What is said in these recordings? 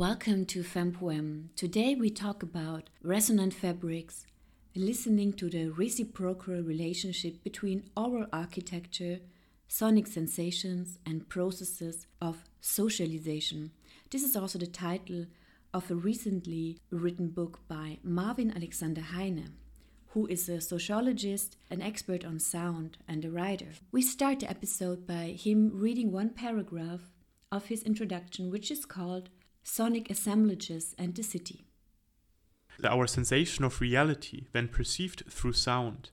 welcome to Fempoem. Today we talk about resonant fabrics, listening to the reciprocal relationship between oral architecture, sonic sensations and processes of socialization. This is also the title of a recently written book by Marvin Alexander Heine, who is a sociologist, an expert on sound, and a writer. We start the episode by him reading one paragraph of his introduction, which is called Sonic Assemblages and the City. Our sensation of reality, when perceived through sound,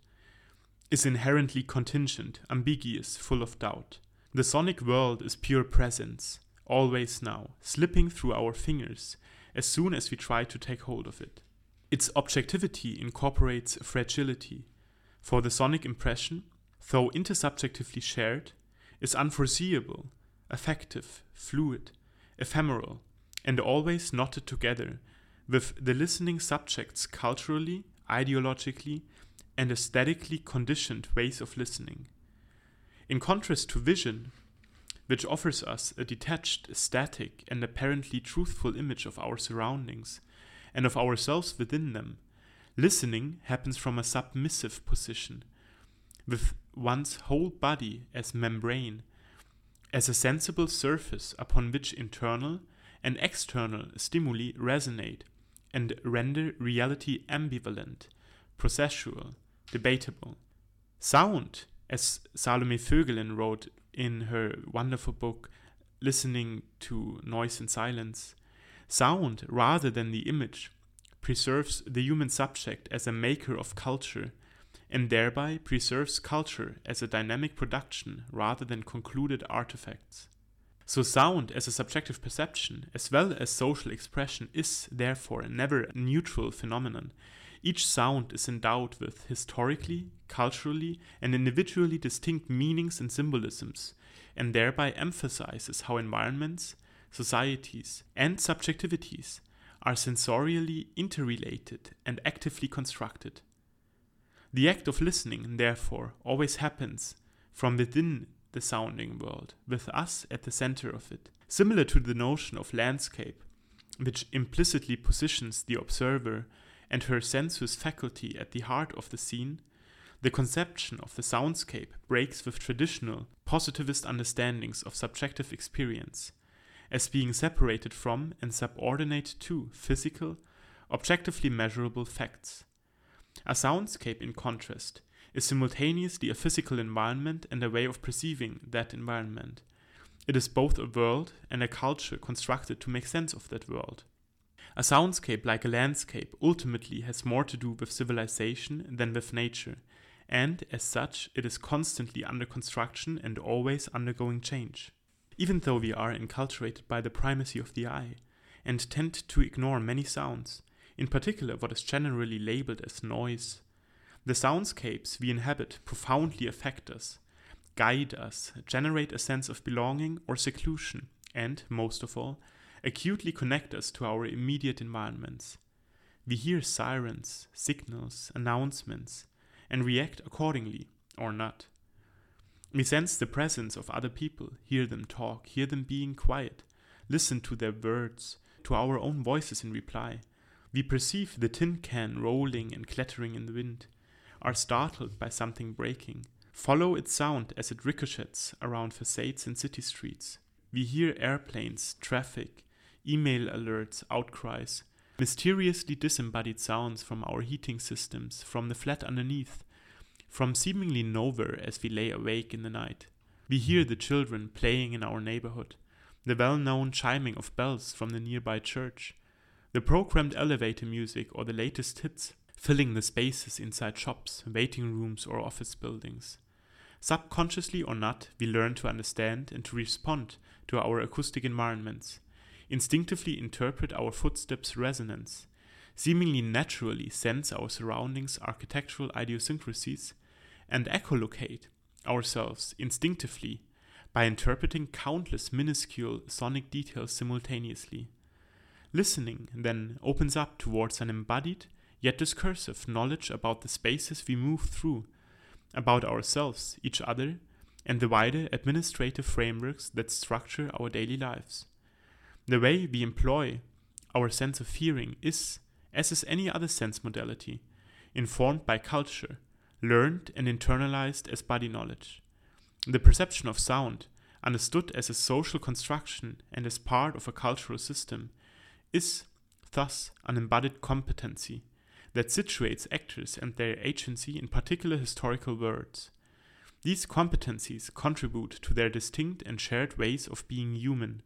is inherently contingent, ambiguous, full of doubt. The sonic world is pure presence, always now, slipping through our fingers as soon as we try to take hold of it. Its objectivity incorporates fragility, for the sonic impression, though intersubjectively shared, is unforeseeable, affective, fluid, ephemeral, and always knotted together with the listening subject's culturally, ideologically, and aesthetically conditioned ways of listening. In contrast to vision, which offers us a detached, static, and apparently truthful image of our surroundings, and of ourselves within them, listening happens from a submissive position, with one's whole body as membrane, as a sensible surface upon which internal and external stimuli resonate and render reality ambivalent, processual, debatable. Sound, as Salome Fögelin wrote in her wonderful book Listening to Noise and Silence, sound, rather than the image, preserves the human subject as a maker of culture, and thereby preserves culture as a dynamic production rather than concluded artifacts. So sound as a subjective perception, as well as social expression, is therefore never a neutral phenomenon. Each sound is endowed with historically, culturally, and individually distinct meanings and symbolisms, and thereby emphasizes how environments, societies, and subjectivities are sensorially interrelated and actively constructed. The act of listening, therefore, always happens from within the sounding world, with us at the center of it. Similar to the notion of landscape, which implicitly positions the observer and her sensuous faculty at the heart of the scene, the conception of the soundscape breaks with traditional positivist understandings of subjective experience, as being separated from and subordinate to physical, objectively measurable facts. A soundscape, in contrast, is simultaneously a physical environment and a way of perceiving that environment. It is both a world and a culture constructed to make sense of that world. A soundscape, like a landscape, ultimately has more to do with civilization than with nature, and, as such, it is constantly under construction and always undergoing change. Even though we are enculturated by the primacy of the eye, and tend to ignore many sounds, in particular what is generally labeled as noise, the soundscapes we inhabit profoundly affect us, guide us, generate a sense of belonging or seclusion, and, most of all, acutely connect us to our immediate environments. We hear sirens, signals, announcements, and react accordingly, or not. We sense the presence of other people, hear them talk, hear them being quiet, listen to their words, to our own voices in reply. We perceive the tin can rolling and clattering in the wind, are startled by something breaking, follow its sound as it ricochets around facades and city streets. We hear airplanes, traffic, email alerts, outcries, mysteriously disembodied sounds from our heating systems, from the flat underneath, from seemingly nowhere as we lay awake in the night. We hear the children playing in our neighborhood, the well-known chiming of bells from the nearby church, the programmed elevator music or the latest hits, filling the spaces inside shops, waiting rooms or office buildings. Subconsciously or not, we learn to understand and to respond to our acoustic environments, instinctively interpret our footsteps' resonance, seemingly naturally sense our surroundings' architectural idiosyncrasies, and echolocate ourselves instinctively by interpreting countless minuscule sonic details simultaneously. Listening, then, opens up towards an embodied, yet discursive knowledge about the spaces we move through, about ourselves, each other, and the wider administrative frameworks that structure our daily lives. The way we employ Our sense of hearing is, as is any other sense modality, informed by culture, learned and internalized as body knowledge. The perception of sound, understood as a social construction and as part of a cultural system, is thus an embodied competency that situates actors and their agency in particular historical words. These competencies contribute to their distinct and shared ways of being human.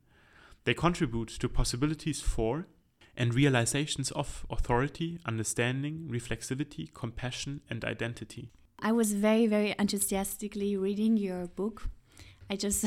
They contribute to possibilities for and realizations of authority, understanding, reflexivity, compassion, and identity. I was very, very enthusiastically reading your book. I just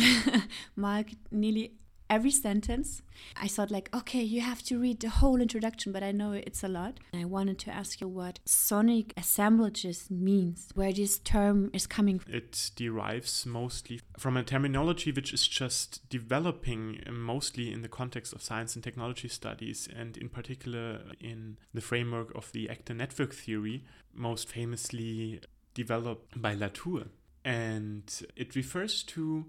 marked nearly every sentence. I thought okay, you have to read the whole introduction, but I know it's a lot. And I wanted to ask you what sonic assemblages means, where this term is coming from. It derives mostly from a terminology which is just developing mostly in the context of science and technology studies, and in particular in the framework of the actor network theory, most famously developed by Latour. And it refers to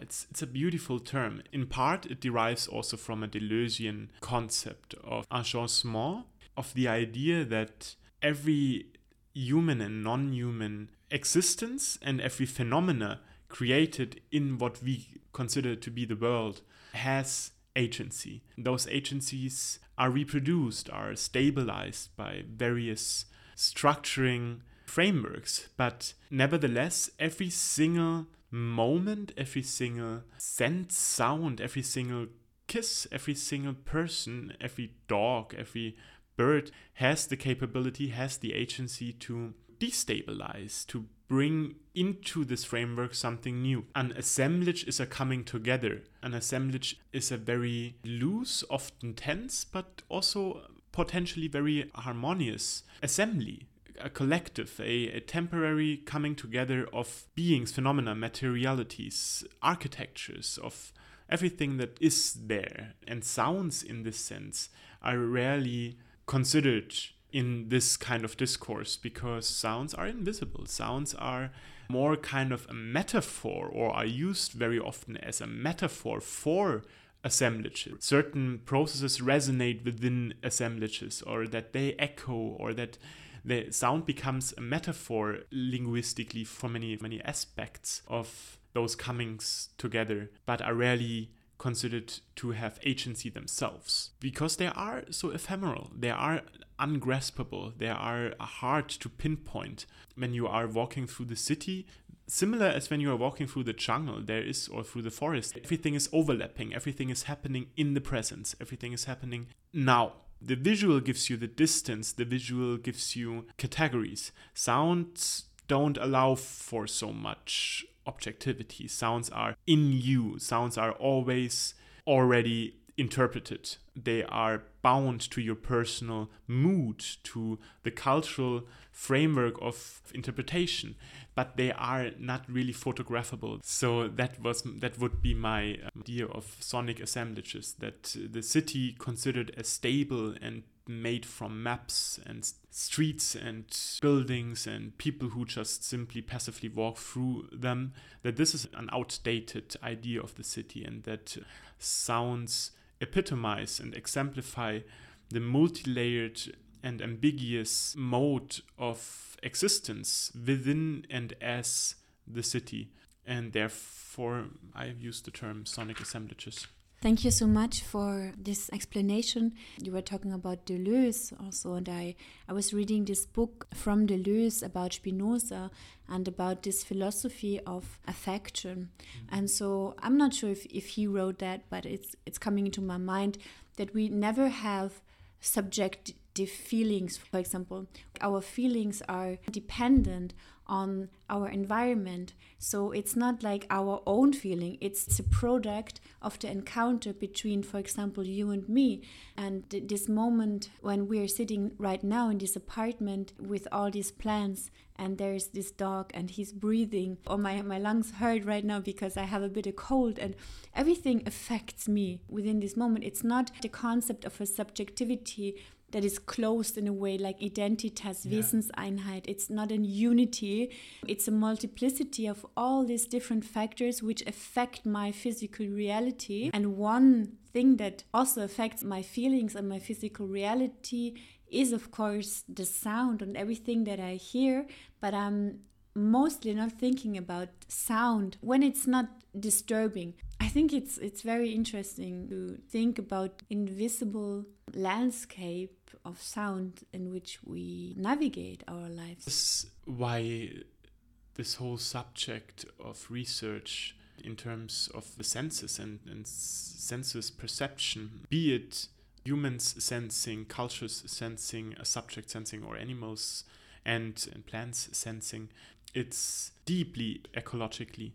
it's a beautiful term. In part, it derives also from a Deleuzian concept of agencement, of the idea that every human and non-human existence and every phenomena created in what we consider to be the world has agency. Those agencies are reproduced, are stabilized by various structuring frameworks, but nevertheless, every single moment, every single scent, sound, every single kiss, every single person, every dog, every bird has the capability, has the agency to destabilize, to bring into this framework something new. An assemblage is a coming together. An assemblage is a very loose, often tense, but also potentially very harmonious assembly. A collective, a temporary coming together of beings, phenomena, materialities, architectures, of everything that is there. And sounds in this sense are rarely considered in this kind of discourse, because sounds are invisible. Sounds are more kind of a metaphor, or are used very often as a metaphor for assemblages. Certain processes resonate within assemblages, or that they echo, or that the sound becomes a metaphor linguistically for many, many aspects of those comings together, but are rarely considered to have agency themselves, because they are so ephemeral, they are ungraspable, they are hard to pinpoint. When you are walking through the city, similar as when you are walking through the jungle, or through the forest, everything is overlapping, everything is happening in the presence, everything is happening now. The visual gives you the distance, the visual gives you categories. Sounds don't allow for so much objectivity. Sounds are in you. Sounds are always already interpreted. They are bound to your personal mood, to the cultural framework of interpretation, but they are not really photographable. So that would be my idea of sonic assemblages, that the city considered as stable and made from maps and streets and buildings and people who just simply passively walk through them, that this is an outdated idea of the city, and that sounds epitomize and exemplify the multi-layered and ambiguous mode of existence within and as the city. And therefore, I use the term sonic assemblages. Thank you so much for this explanation. You were talking about Deleuze also, and I was reading this book from Deleuze about Spinoza and about this philosophy of affection. Mm-hmm. And so I'm not sure if he wrote that, but it's coming into my mind that we never have subjective feelings, for example. Our feelings are dependent on our environment. So it's not like our own feeling, it's a product of the encounter between, for example, you and me. And this moment when we are sitting right now in this apartment with all these plants, and there is this dog and he's breathing, or my lungs hurt right now because I have a bit of cold, and everything affects me within this moment. It's not the concept of a subjectivity that is closed in a way, like identitas, yeah. Wesenseinheit. It's not in unity. It's a multiplicity of all these different factors which affect my physical reality. And one thing that also affects my feelings and my physical reality is, of course, the sound and everything that I hear. But I'm mostly not thinking about sound when it's not disturbing. I think it's very interesting to think about invisible landscape of sound in which we navigate our lives. This is why this whole subject of research in terms of the senses and senses perception, be it humans sensing, cultures sensing, subject sensing, or animals and plants sensing, it's deeply ecologically.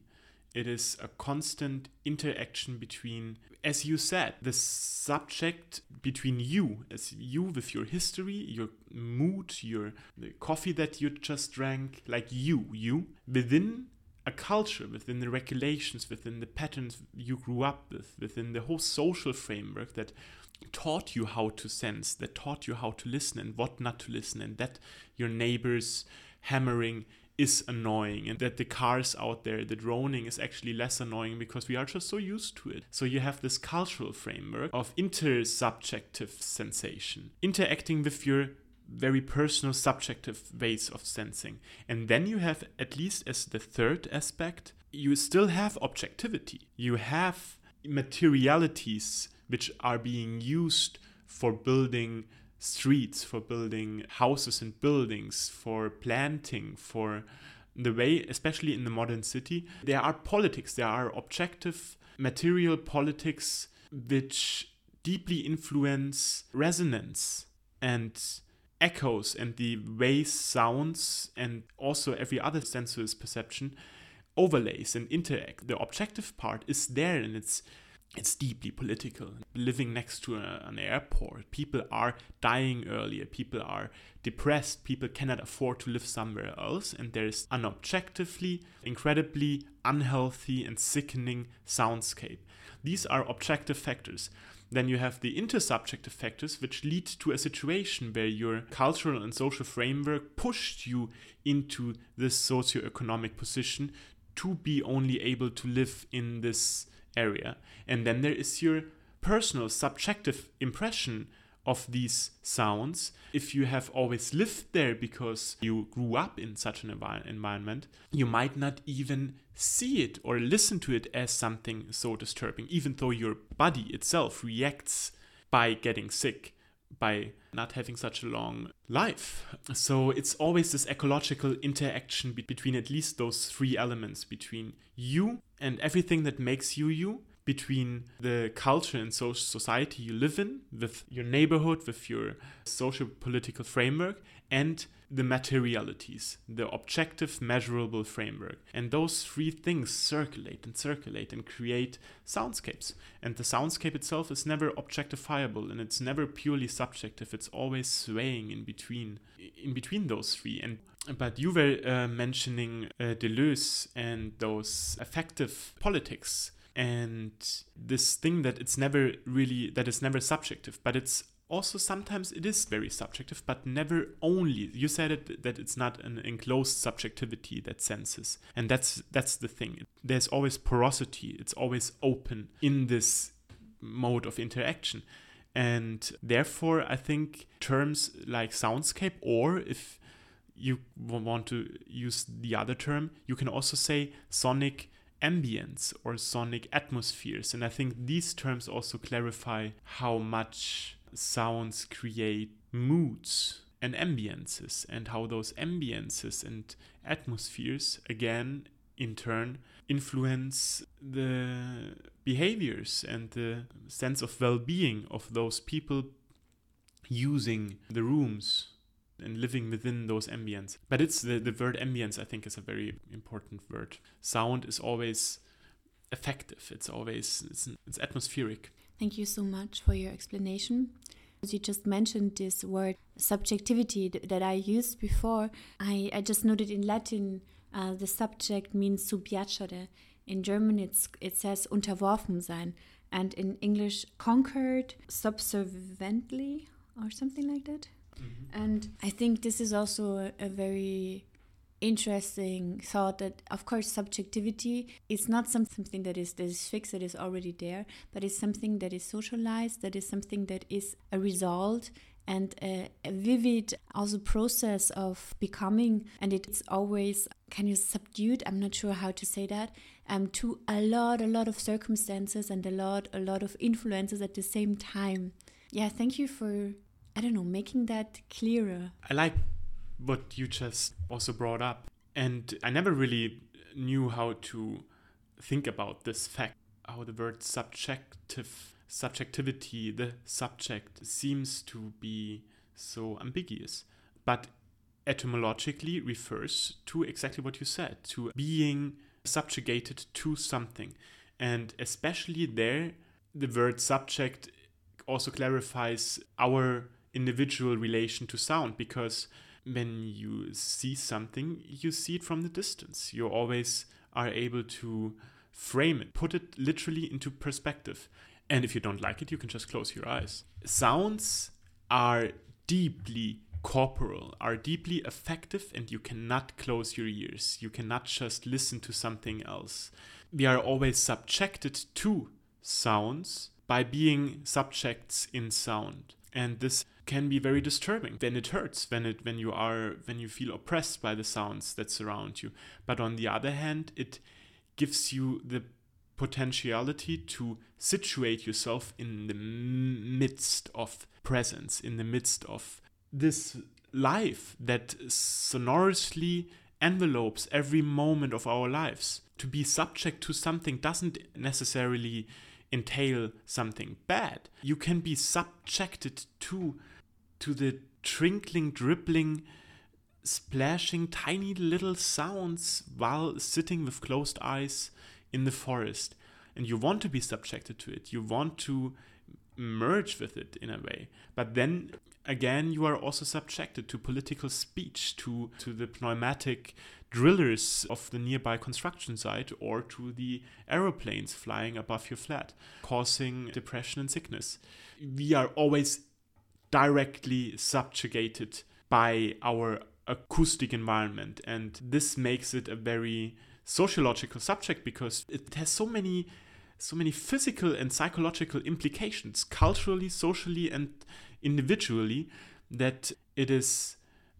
It is a constant interaction between, as you said, the subject, between you, as you with your history, your mood, the coffee that you just drank, like you, within a culture, within the regulations, within the patterns you grew up with, within the whole social framework that taught you how to sense, that taught you how to listen and what not to listen, and that your neighbors hammering is annoying, and that the cars out there, the droning is actually less annoying because we are just so used to it. So you have this cultural framework of intersubjective sensation, interacting with your very personal subjective ways of sensing. And then you have, at least as the third aspect, you still have objectivity. You have materialities which are being used for building streets, for building houses and buildings, for planting, for the way, especially in the modern city, there are politics, there are objective material politics which deeply influence resonance and echoes and the way sounds and also every other sensuous perception overlays and interact. The objective part is there, and it's deeply political. Living next to an airport, people are dying earlier, people are depressed, people cannot afford to live somewhere else, and there is an objectively, incredibly unhealthy and sickening soundscape. These are objective factors. Then you have the intersubjective factors, which lead to a situation where your cultural and social framework pushed you into this socioeconomic position to be only able to live in this area. And then there is your personal subjective impression of these sounds. If you have always lived there because you grew up in such an environment, you might not even see it or listen to it as something so disturbing, even though your body itself reacts by getting sick, by not having such a long life. So it's always this ecological interaction between at least those three elements, between you and everything that makes you you, between the culture and society you live in, with your neighborhood, with your social political framework, and the materialities, the objective measurable framework. And those three things circulate and create soundscapes. And the soundscape itself is never objectifiable, and it's never purely subjective. It's always swaying in between those three. But you were mentioning Deleuze and those affective politics, and this thing that is never subjective, but it's also sometimes it is very subjective, but never only. You said it, that it's not an enclosed subjectivity that senses, and that's the thing. There's always porosity. It's always open in this mode of interaction, and therefore I think terms like soundscape, or if you want to use the other term, you can also say sonic ambience or sonic atmospheres. And I think these terms also clarify how much sounds create moods and ambiences, and how those ambiences and atmospheres again in turn influence the behaviors and the sense of well-being of those people using the rooms and living within those ambience. But it's the word ambience, I think, is a very important word. Sound is always affective. It's atmospheric. Thank you so much for your explanation. As you just mentioned this word subjectivity that I used before, I just noted in Latin the subject means subjacere. In German it says unterworfen sein, and in English conquered subserviently or something like that. Mm-hmm. And I think this is also a very interesting thought that, of course, subjectivity is not something that is fixed, that is already there, but it's something that is socialized, that is something that is a result and a vivid also process of becoming, and it's always kind of subdued, I'm not sure how to say that, to a lot of circumstances and a lot of influences at the same time. Yeah, thank you for, I don't know, making that clearer. I like what you just also brought up, and I never really knew how to think about this fact, how the word subjectivity, the subject, seems to be so ambiguous, but etymologically refers to exactly what you said, to being subjugated to something. And especially there, the word subject also clarifies our individual relation to sound, because when you see something, you see it from the distance. You always are able to frame it, put it literally into perspective. And if you don't like it, you can just close your eyes. Sounds are deeply corporal, are deeply affective, and you cannot close your ears. You cannot just listen to something else. We are always subjected to sounds by being subjects in sound. And this can be very disturbing when it hurts, when you feel oppressed by the sounds that surround you. But on the other hand, it gives you the potentiality to situate yourself in the midst of presence, in the midst of this life that sonorously envelopes every moment of our lives. To be subject to something doesn't necessarily entail something bad. You can be subjected to the trickling, dribbling, splashing tiny little sounds while sitting with closed eyes in the forest. And you want to be subjected to it. You want to merge with it in a way. But then again, you are also subjected to political speech, to the pneumatic drillers of the nearby construction site, or to the aeroplanes flying above your flat, causing depression and sickness. We are always directly subjugated by our acoustic environment, and this makes it a very sociological subject, because it has so many physical and psychological implications, culturally, socially, and individually, that it is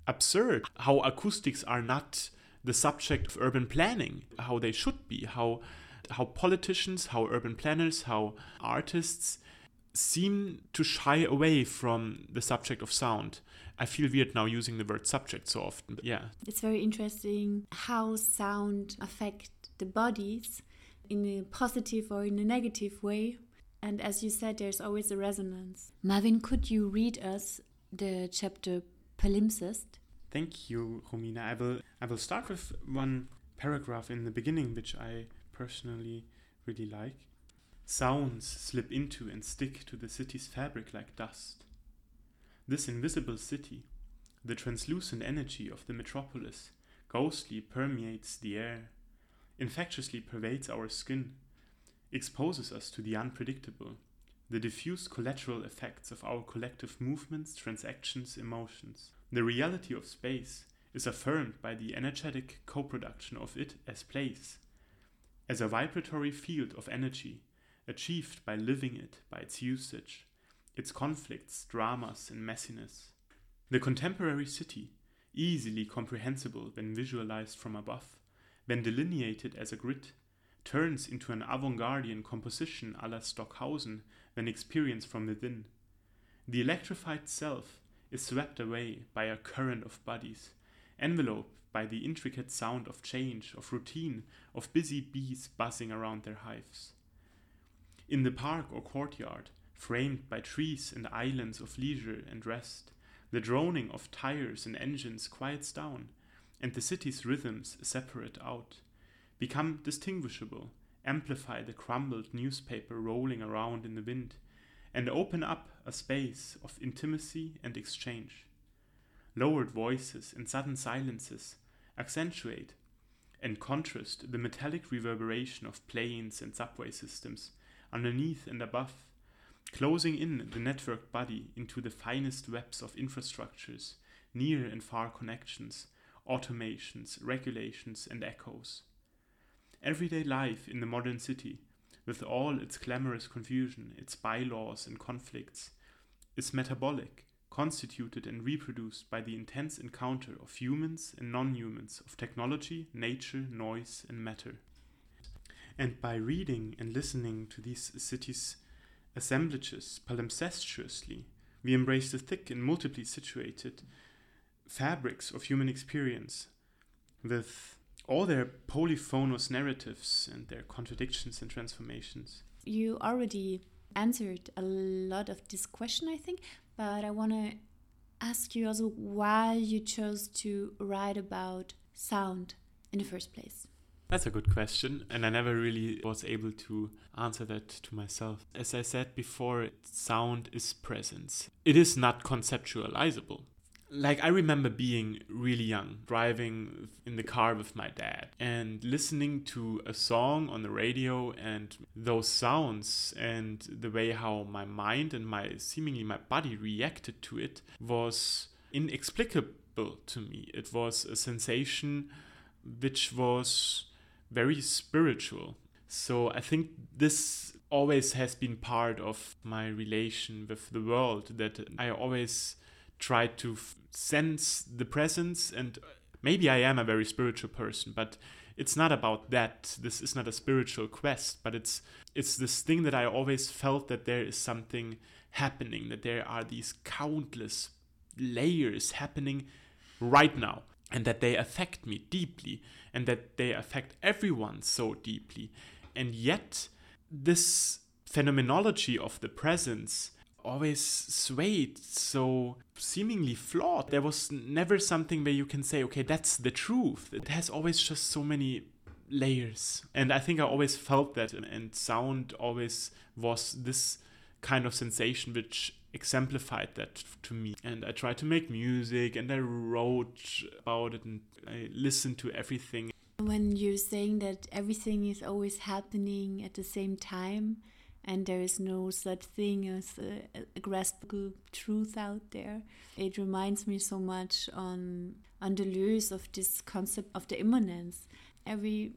absurd how acoustics are not the subject of urban planning, how they should be, how politicians, how urban planners, how artists seem to shy away from the subject of sound. I feel weird now using the word subject so often. Yeah. It's very interesting how sound affects the bodies in a positive or in a negative way. And as you said, there's always a resonance. Marvin, could you read us the chapter Palimpsest? Thank you, Romina. I will start with one paragraph in the beginning, which I personally really like. Sounds slip into and stick to the city's fabric like dust. This invisible city, the translucent energy of the metropolis, ghostly permeates the air, infectiously pervades our skin, exposes us to the unpredictable, the diffuse collateral effects of our collective movements, transactions, emotions. The reality of space is affirmed by the energetic co-production of it as place, as a vibratory field of energy, achieved by living it, by its usage, its conflicts, dramas, and messiness. The contemporary city, easily comprehensible when visualized from above, when delineated as a grid, turns into an avant-gardian composition à la Stockhausen when experienced from within. The electrified self is swept away by a current of bodies, enveloped by the intricate sound of change, of routine, of busy bees buzzing around their hives. In the park or courtyard, framed by trees and islands of leisure and rest, the droning of tires and engines quiets down, and the city's rhythms separate out, become distinguishable, amplify the crumbled newspaper rolling around in the wind, and open up a space of intimacy and exchange. Lowered voices and sudden silences accentuate and contrast the metallic reverberation of planes and subway systems, underneath and above, Closing in the networked body into the finest webs of infrastructures, near and far connections, automations, regulations, and echoes. Everyday life in the modern city, with all its clamorous confusion, its bylaws and conflicts, is metabolic, constituted and reproduced by the intense encounter of humans and non-humans, of technology, nature, noise, and matter. And by reading and listening to these cities' assemblages palimpsestuously, we embrace the thick and multiply situated fabrics of human experience, with all their polyphonous narratives and their contradictions and transformations. You already answered a lot of this question, I think, but I want to ask you also why you chose to write about sound in the first place. That's a good question, and I never really was able to answer that to myself. As I said before, sound is presence. It is not conceptualizable. Like, I remember being really young, driving in the car with my dad and listening to a song on the radio, and those sounds and the way how my mind and my body reacted to it was inexplicable to me. It was a sensation which was very spiritual. So I think this always has been part of my relation with the world, that I always try to sense the presence. And maybe I am a very spiritual person, but it's not about that. This is not a spiritual quest, but it's this thing that I always felt, that there is something happening, that there are these countless layers happening right now, and that they affect me deeply, and that they affect everyone so deeply. And yet this phenomenology of the presence always swayed so seemingly flawed. There was never something where you can say, okay, that's the truth. It has always just so many layers. And I think I always felt that, and sound always was this kind of sensation which exemplified that to me. And I tried to make music, and I wrote about it, and I listened to everything. When you're saying that everything is always happening at the same time, and there is no such thing as a graspable truth out there, it reminds me so much on Deleuze of this concept of the immanence. Every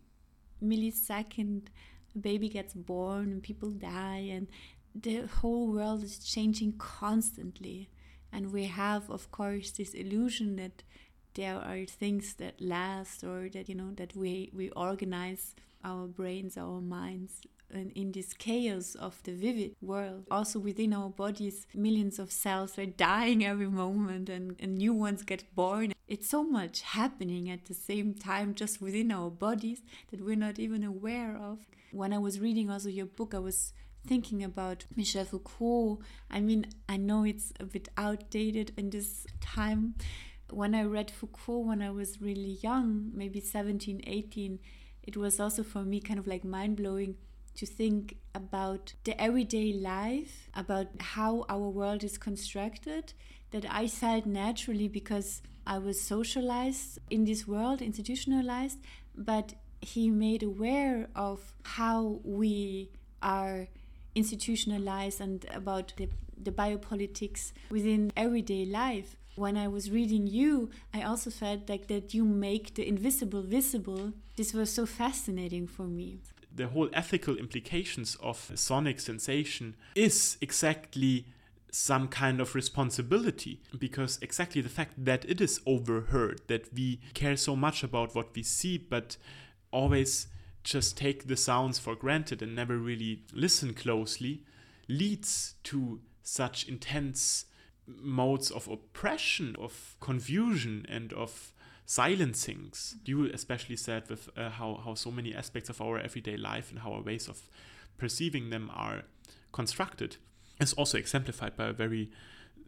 millisecond a baby gets born and people die, and the whole world is changing constantly. And we have, of course, this illusion that there are things that last, or that, you know, that we organize our brains, our minds, and in this chaos of the vivid world. Also within our bodies, millions of cells are dying every moment, and new ones get born. It's so much happening at the same time just within our bodies that we're not even aware of. When I was reading also your book, I was thinking about Michel Foucault. I mean, I know it's a bit outdated in this time. When I read Foucault when I was really young, maybe 17, 18, it was also for me kind of like mind-blowing to think about the everyday life, about how our world is constructed, that I felt naturally because I was socialized in this world, institutionalized, but he made aware of how we are institutionalized and about the biopolitics within everyday life. When I was reading you, I also felt like that you make the invisible visible. This was so fascinating for me. The whole ethical implications of sonic sensation is exactly some kind of responsibility, because exactly the fact that it is overheard, that we care so much about what we see, but always just take the sounds for granted and never really listen closely, leads to such intense modes of oppression, of confusion, and of silencings. You especially said with how so many aspects of our everyday life and how our ways of perceiving them are constructed. It's also exemplified by a very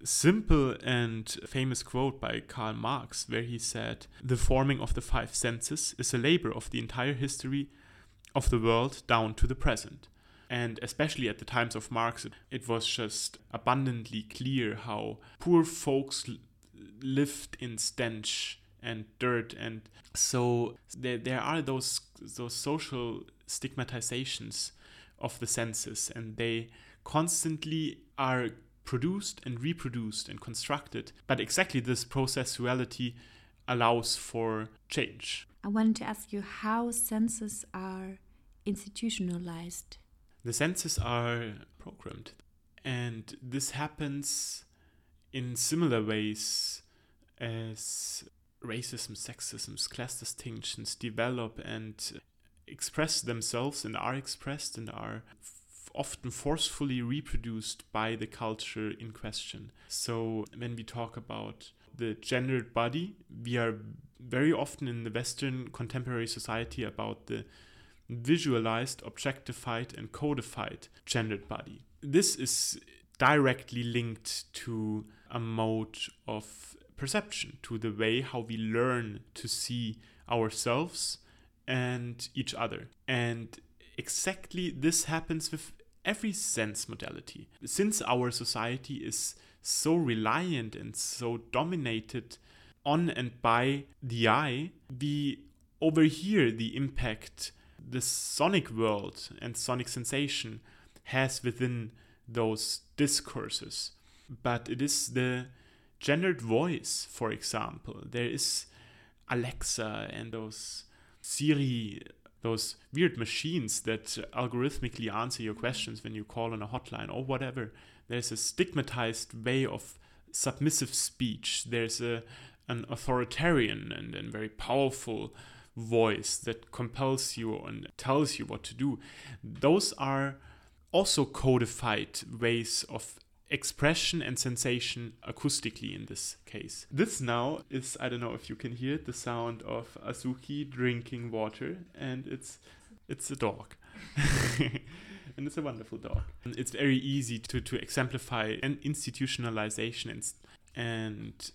simple and famous quote by Karl Marx, where he said, "The forming of the five senses is a labor of the entire history of the world down to the present." And especially at the times of Marx, it was just abundantly clear how poor folks lived in stench and dirt, and so there are those social stigmatizations of the senses, and they constantly are produced and reproduced and constructed. But exactly this processuality allows for change. I wanted to ask you how senses are institutionalized. The senses are programmed. And this happens in similar ways as racism, sexism, class distinctions develop and express themselves and are expressed and are often forcefully reproduced by the culture in question. So when we talk about the gendered body, we are very often in the Western contemporary society about the visualized, objectified and codified gendered body. This is directly linked to a mode of perception, to the way how we learn to see ourselves and each other. And exactly this happens with every sense modality. Since our society is so reliant and so dominated on and by the eye, we overhear the impact the sonic world and sonic sensation has within those discourses. But it is the gendered voice, for example. There is Alexa and those Siri, those weird machines that algorithmically answer your questions when you call on a hotline or whatever. There's a stigmatized way of submissive speech. There's an authoritarian and very powerful voice that compels you and tells you what to do. Those are also codified ways of expression and sensation acoustically in this case. This now is, I don't know if you can hear it, the sound of Azuki drinking water, and it's a dog. And it's a wonderful dog. And it's very easy to exemplify an institutionalization and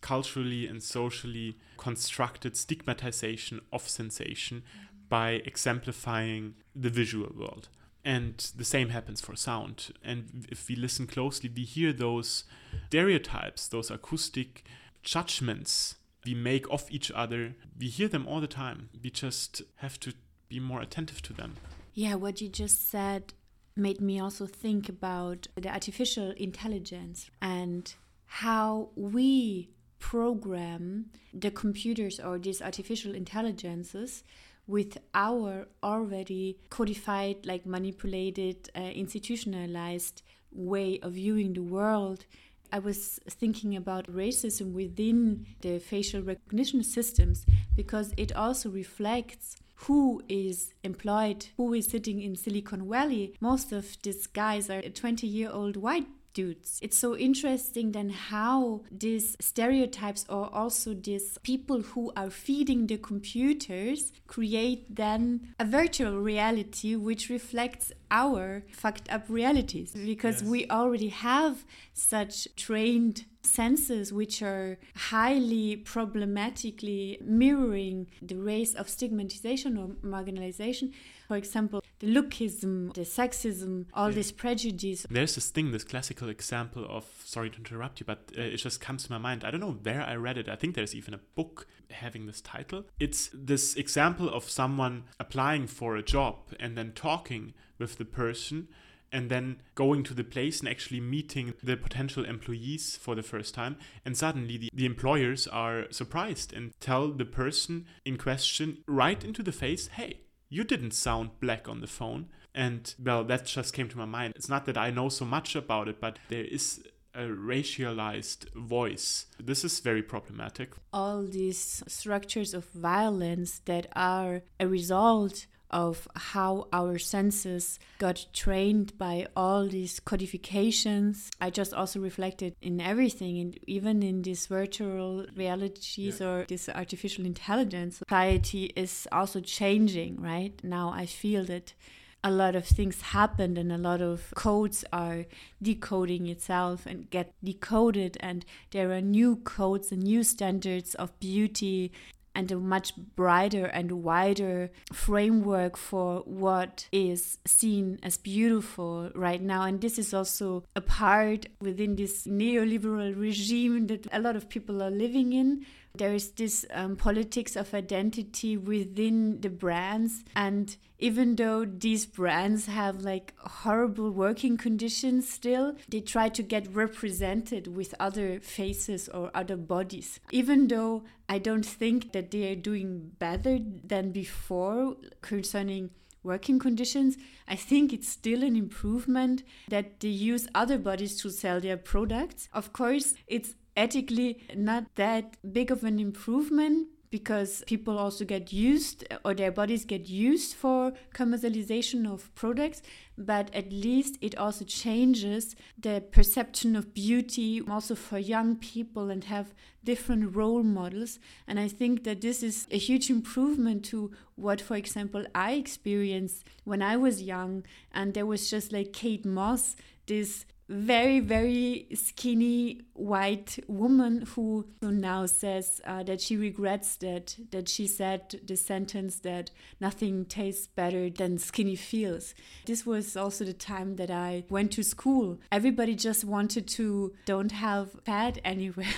culturally and socially constructed stigmatization of sensation by exemplifying the visual world. And the same happens for sound. And if we listen closely, we hear those stereotypes, those acoustic judgments we make of each other. We hear them all the time. We just have to be more attentive to them. Yeah, what you just said made me also think about the artificial intelligence and how we program the computers or these artificial intelligences with our already codified, like manipulated, institutionalized way of viewing the world. I was thinking about racism within the facial recognition systems because it also reflects who is employed, who is sitting in Silicon Valley. Most of these guys are 20-year-old white dudes. It's so interesting then how these stereotypes or also these people who are feeding the computers create then a virtual reality which reflects our fucked up realities. Because we already have such trained senses which are highly problematically mirroring the ways of stigmatization or marginalization. For example, the lookism, the sexism, all this prejudice. There's this thing, this classical example of, sorry to interrupt you, but it just comes to my mind. I don't know where I read it. I think there's even a book having this title. It's this example of someone applying for a job and then talking with the person and then going to the place and actually meeting the potential employees for the first time. And suddenly the employers are surprised and tell the person in question right into the face, hey, you didn't sound black on the phone. And, well, that just came to my mind. It's not that I know so much about it, but there is a racialized voice. This is very problematic. All these structures of violence that are a result of how our senses got trained by all these codifications. I just also reflected in everything, and even in these virtual realities or this artificial intelligence. Society is also changing, right? Now I feel that a lot of things happened and a lot of codes are decoding itself and get decoded, and there are new codes and new standards of beauty and a much brighter and wider framework for what is seen as beautiful right now. And this is also a part within this neoliberal regime that a lot of people are living in, there is this politics of identity within the brands. And even though these brands have like horrible working conditions still, they try to get represented with other faces or other bodies. Even though I don't think that they are doing better than before concerning working conditions, I think it's still an improvement that they use other bodies to sell their products. Of course, it's ethically not that big of an improvement because people also get used, or their bodies get used for commercialization of products, but at least it also changes the perception of beauty also for young people and have different role models. And I think that this is a huge improvement to what, for example, I experienced when I was young, and there was just like Kate Moss, this very, very skinny white woman who now says that she regrets that she said the sentence that nothing tastes better than skinny feels. This was also the time that I went to school. Everybody just wanted to don't have fat anywhere.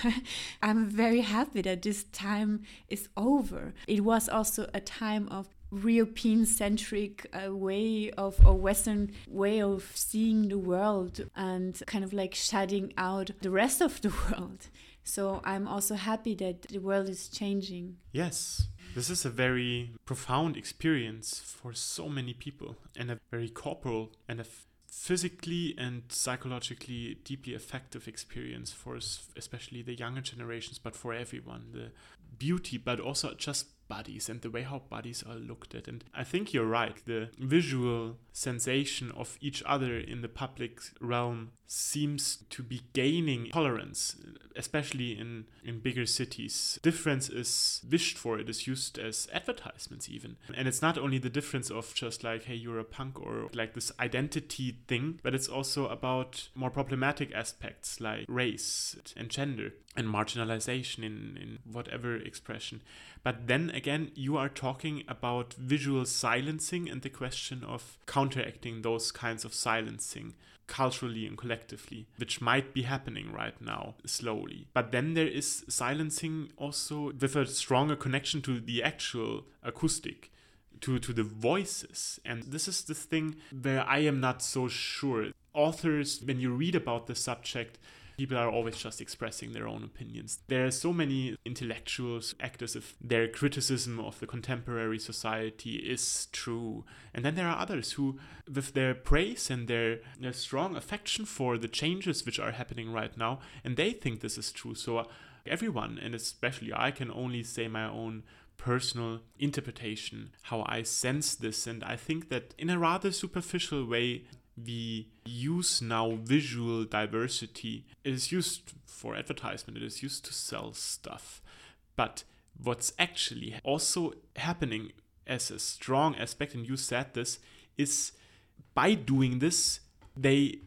I'm very happy that this time is over. It was also a time of European-centric way of, or Western way of seeing the world and kind of like shutting out the rest of the world. So I'm also happy that the world is changing. Yes, this is a very profound experience for so many people, and a very corporal and a physically and psychologically deeply effective experience for especially the younger generations, but for everyone. The beauty, but also just bodies and the way how bodies are looked at. And I think you're right, the visual sensation of each other in the public realm seems to be gaining tolerance, especially in bigger cities. Difference is wished for, it is used as advertisements even. And it's not only the difference of just like, hey, you're a punk, or like this identity thing, but it's also about more problematic aspects like race and gender and marginalization in whatever expression. But then again, you are talking about visual silencing and the question of counteracting those kinds of silencing culturally and collectively, which might be happening right now slowly. But then there is silencing also with a stronger connection to the actual acoustic, to the voices. And this is the thing where I am not so sure. Authors, when you read about the subject, people are always just expressing their own opinions. There are so many intellectuals act as if their criticism of the contemporary society is true. And then there are others who, with their praise and their strong affection for the changes which are happening right now, and they think this is true. So everyone, and especially I, can only say my own personal interpretation, how I sense this. And I think that in a rather superficial way, we use now visual diversity. It is used for advertisement, it is used to sell stuff. But what's actually also happening as a strong aspect, and you said this, is by doing this, they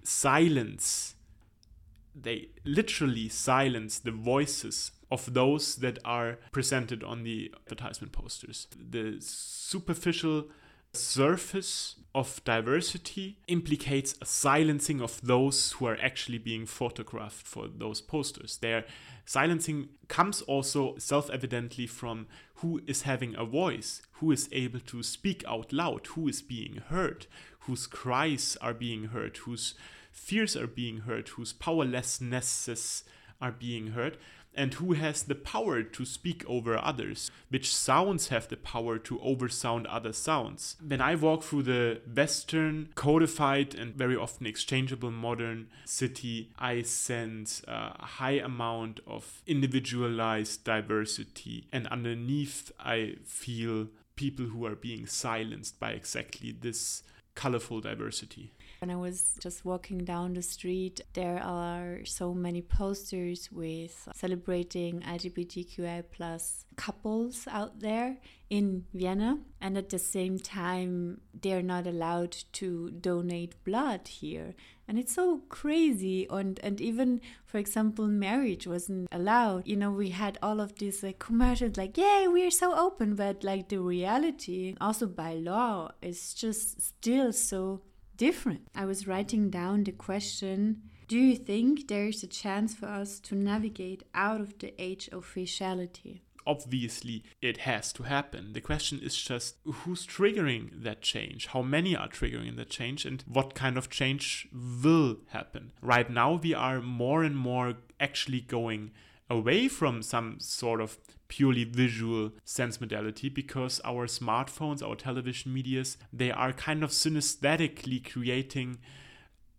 literally silence the voices of those that are presented on the advertisement posters. The superficial surface of diversity implicates a silencing of those who are actually being photographed for those posters. Their silencing comes also self-evidently from who is having a voice, who is able to speak out loud, who is being heard, whose cries are being heard, whose fears are being heard, whose powerlessnesses are being heard, and who has the power to speak over others, which sounds have the power to oversound other sounds. When I walk through the Western, codified and very often exchangeable modern city, I sense a high amount of individualized diversity, and underneath I feel people who are being silenced by exactly this colorful diversity. When I was just walking down the street, there are so many posters with celebrating LGBTQI plus couples out there in Vienna. And at the same time, they're not allowed to donate blood here. And it's so crazy. And even, for example, marriage wasn't allowed. You know, we had all of these commercials like, yay, we are so open. But like the reality, also by law, is just still so different. I was writing down the question, do you think there is a chance for us to navigate out of the age of faciality? Obviously, it has to happen. The question is just, who's triggering that change? How many are triggering that change? And what kind of change will happen? Right now, we are more and more actually going away from some sort of purely visual sense modality, because our smartphones, our television medias, they are kind of synesthetically creating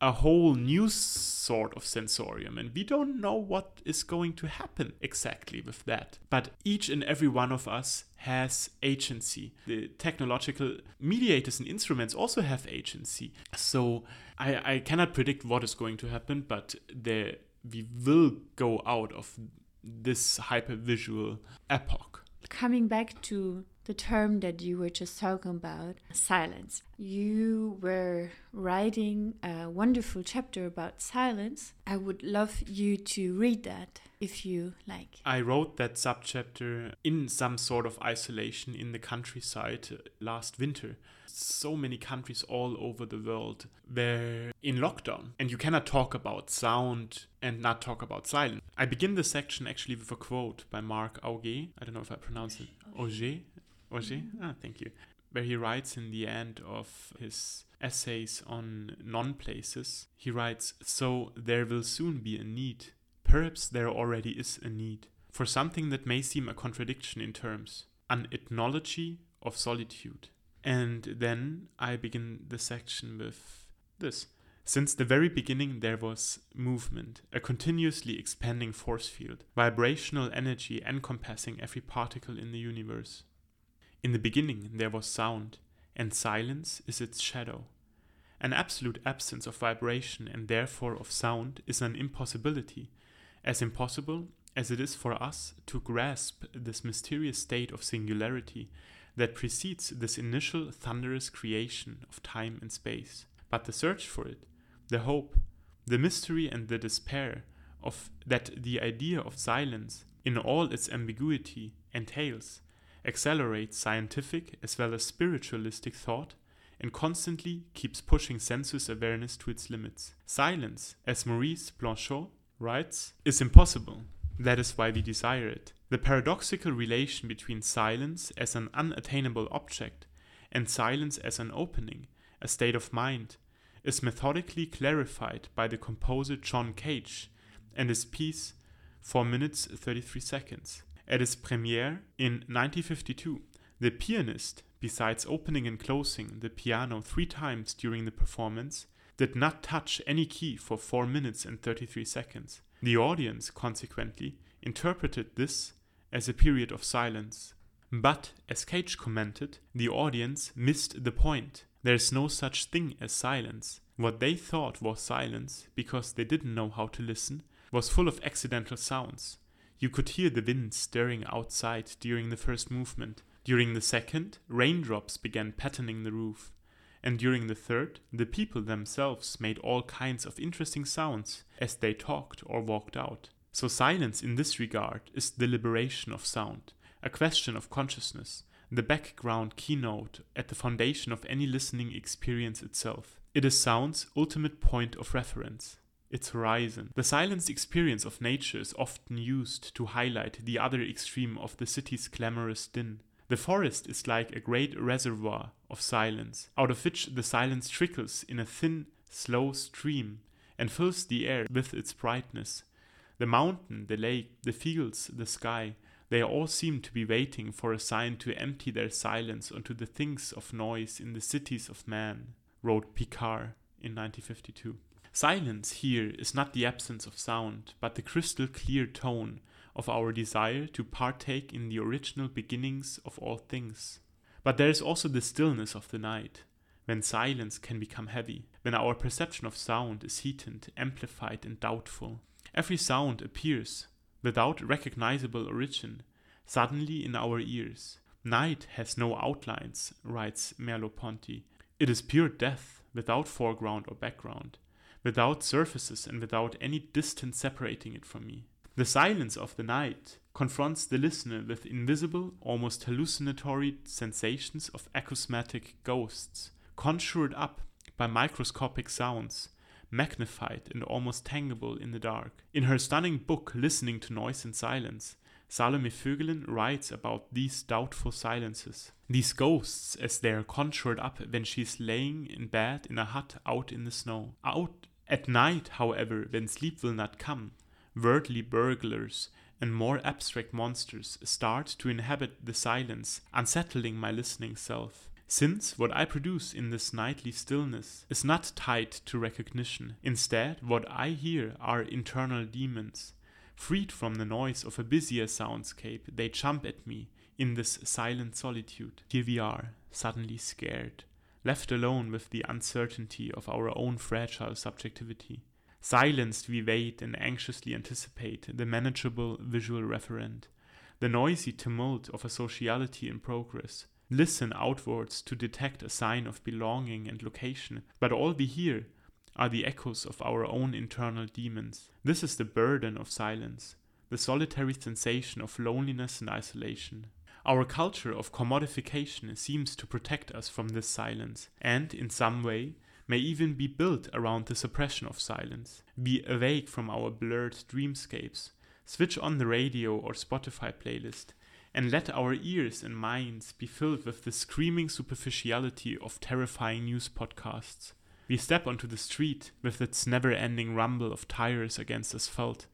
a whole new sort of sensorium, and we don't know what is going to happen exactly with that. But each and every one of us has agency. The technological mediators and instruments also have agency. So I cannot predict what is going to happen, but we will go out of this hypervisual epoch. Coming back to the term that you were just talking about, silence. You were writing a wonderful chapter about silence. I would love you to read that if you like. I wrote that subchapter in some sort of isolation in the countryside last winter. So many countries all over the world were in lockdown, and you cannot talk about sound and not talk about silence. I begin the section actually with a quote by Mark Auger. I don't know if I pronounce it. Auger? Auger? Ah, thank you. Where he writes in the end of his essays on non-places, he writes, "So there will soon be a need. Perhaps there already is a need for something that may seem a contradiction in terms, an ethnology of solitude." And then I begin the section with this. "Since the very beginning there was movement, a continuously expanding force field, vibrational energy encompassing every particle in the universe. In the beginning there was sound, and silence is its shadow. An absolute absence of vibration and therefore of sound is an impossibility, as impossible as it is for us to grasp this mysterious state of singularity that precedes this initial thunderous creation of time and space. But the search for it, the hope, the mystery and the despair of that the idea of silence in all its ambiguity entails, accelerates scientific as well as spiritualistic thought and constantly keeps pushing sensuous awareness to its limits. Silence, as Maurice Blanchot writes, is impossible. That is why we desire it. The paradoxical relation between silence as an unattainable object and silence as an opening, a state of mind, is methodically clarified by the composer John Cage and his piece 4 minutes 33 seconds. At his premiere in 1952, the pianist, besides opening and closing the piano 3 times during the performance, did not touch any key for 4 minutes and 33 seconds. The audience, consequently, interpreted this as a period of silence. But, as Cage commented, the audience missed the point. There is no such thing as silence. What they thought was silence, because they didn't know how to listen, was full of accidental sounds. You could hear the wind stirring outside during the first movement. During the second, raindrops began patterning the roof. And during the third, the people themselves made all kinds of interesting sounds as they talked or walked out. So silence in this regard is the liberation of sound, a question of consciousness, the background keynote at the foundation of any listening experience itself. It is sound's ultimate point of reference. Its horizon. The silenced experience of nature is often used to highlight the other extreme of the city's clamorous din. The forest is like a great reservoir of silence, out of which the silence trickles in a thin, slow stream and fills the air with its brightness. The mountain, the lake, the fields, the sky, they all seem to be waiting for a sign to empty their silence onto the things of noise in the cities of man," wrote Picard in 1952. Silence here is not the absence of sound, but the crystal clear tone of our desire to partake in the original beginnings of all things. But there is also the stillness of the night, when silence can become heavy, when our perception of sound is heated, amplified and doubtful. Every sound appears, without recognizable origin, suddenly in our ears. "Night has no outlines," writes Merleau-Ponty. "It is pure death, without foreground or background, without surfaces and without any distance separating it from me." The silence of the night confronts the listener with invisible, almost hallucinatory sensations of acousmatic ghosts, conjured up by microscopic sounds, magnified and almost tangible in the dark. In her stunning book Listening to Noise and Silence, Salome Fögelin writes about these doubtful silences, these ghosts as they are conjured up when she is laying in bed in a hut out in the snow. Out at night, however, when sleep will not come, worldly burglars and more abstract monsters start to inhabit the silence, unsettling my listening self. Since what I produce in this nightly stillness is not tied to recognition, instead what I hear are internal demons. Freed from the noise of a busier soundscape, they jump at me in this silent solitude. Here we are, suddenly scared, left alone with the uncertainty of our own fragile subjectivity. Silenced we wait and anxiously anticipate the manageable visual referent, the noisy tumult of a sociality in progress. Listen outwards to detect a sign of belonging and location, but all we hear are the echoes of our own internal demons. This is the burden of silence, the solitary sensation of loneliness and isolation. Our culture of commodification seems to protect us from this silence, and in some way may even be built around the suppression of silence. We awake from our blurred dreamscapes, switch on the radio or Spotify playlist, and let our ears and minds be filled with the screaming superficiality of terrifying news podcasts. We step onto the street with its never-ending rumble of tires against asphalt,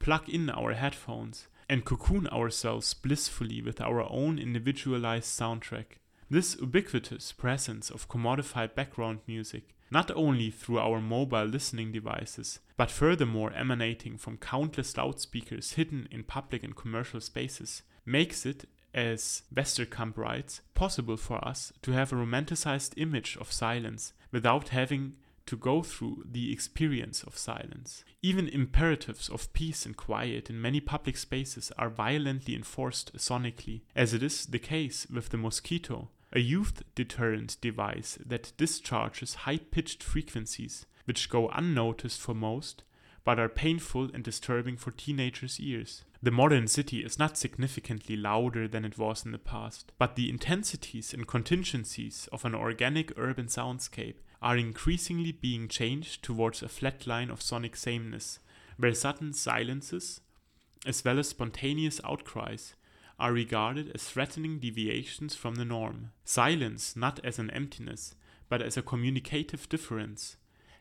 plug in our headphones, and cocoon ourselves blissfully with our own individualized soundtrack. This ubiquitous presence of commodified background music, not only through our mobile listening devices, but furthermore emanating from countless loudspeakers hidden in public and commercial spaces, makes it, as Westerkamp writes, possible for us to have a romanticized image of silence without having to go through the experience of silence. Even imperatives of peace and quiet in many public spaces are violently enforced sonically, as it is the case with the mosquito, a youth deterrent device that discharges high-pitched frequencies, which go unnoticed for most, but are painful and disturbing for teenagers' ears. The modern city is not significantly louder than it was in the past, but the intensities and contingencies of an organic urban soundscape are increasingly being changed towards a flat line of sonic sameness, where sudden silences, as well as spontaneous outcries, are regarded as threatening deviations from the norm. Silence, not as an emptiness, but as a communicative difference,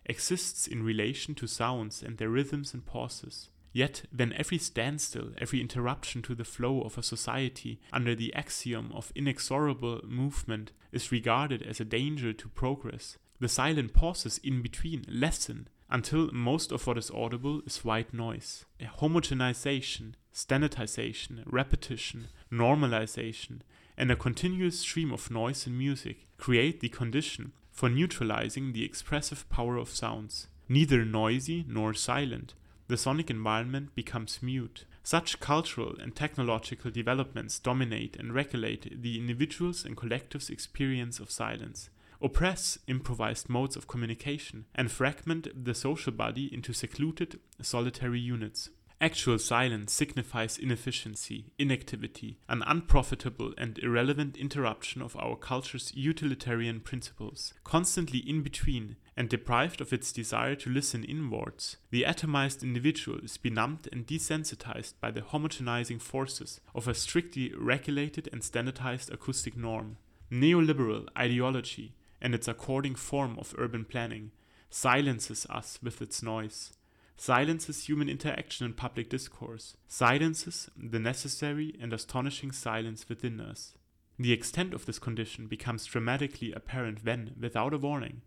exists in relation to sounds and their rhythms and pauses. Yet, when every standstill, every interruption to the flow of a society under the axiom of inexorable movement is regarded as a danger to progress, the silent pauses in between lessen until most of what is audible is white noise. Homogenization, standardization, repetition, normalization, and a continuous stream of noise and music create the condition for neutralizing the expressive power of sounds. Neither noisy nor silent, the sonic environment becomes mute. Such cultural and technological developments dominate and regulate the individual's and collective's experience of silence, oppress improvised modes of communication, and fragment the social body into secluded, solitary units. Actual silence signifies inefficiency, inactivity, an unprofitable and irrelevant interruption of our culture's utilitarian principles. Constantly in between and deprived of its desire to listen inwards, the atomized individual is benumbed and desensitized by the homogenizing forces of a strictly regulated and standardized acoustic norm. Neoliberal ideology and its according form of urban planning silences us with its noise. Silences human interaction and public discourse. Silences the necessary and astonishing silence within us. The extent of this condition becomes dramatically apparent when, without a warning,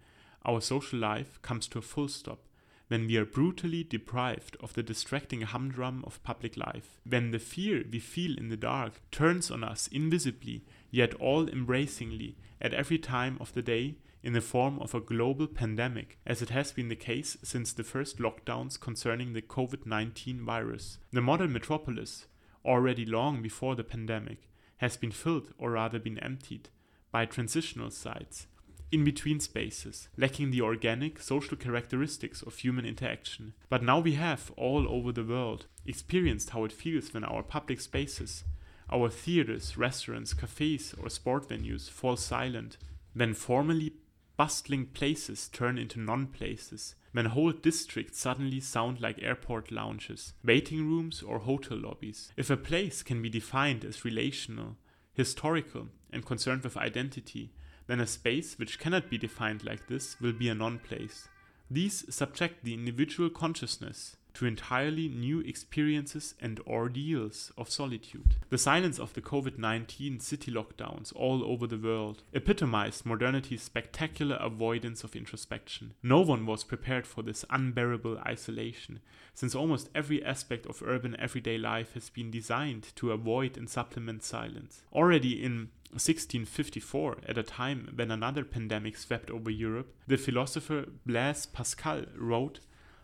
our social life comes to a full stop, when we are brutally deprived of the distracting humdrum of public life, when the fear we feel in the dark turns on us invisibly, yet all-embracingly, at every time of the day, in the form of a global pandemic, as it has been the case since the first lockdowns concerning the COVID-19 virus. The modern metropolis, already long before the pandemic, has been filled, or rather been emptied, by transitional sites, in-between spaces, lacking the organic social characteristics of human interaction. But now we have, all over the world, experienced how it feels when our public spaces, our theaters, restaurants, cafes, or sport venues fall silent, when formerly bustling places turn into non-places, when whole districts suddenly sound like airport lounges, waiting rooms or hotel lobbies. If a place can be defined as relational, historical, and concerned with identity, then a space which cannot be defined like this will be a non-place. These subject the individual consciousness to entirely new experiences and ordeals of solitude. The silence of the COVID-19 city lockdowns all over the world epitomized modernity's spectacular avoidance of introspection. No one was prepared for this unbearable isolation, since almost every aspect of urban everyday life has been designed to avoid and supplement silence. Already in 1654, at a time when another pandemic swept over Europe, the philosopher Blaise Pascal wrote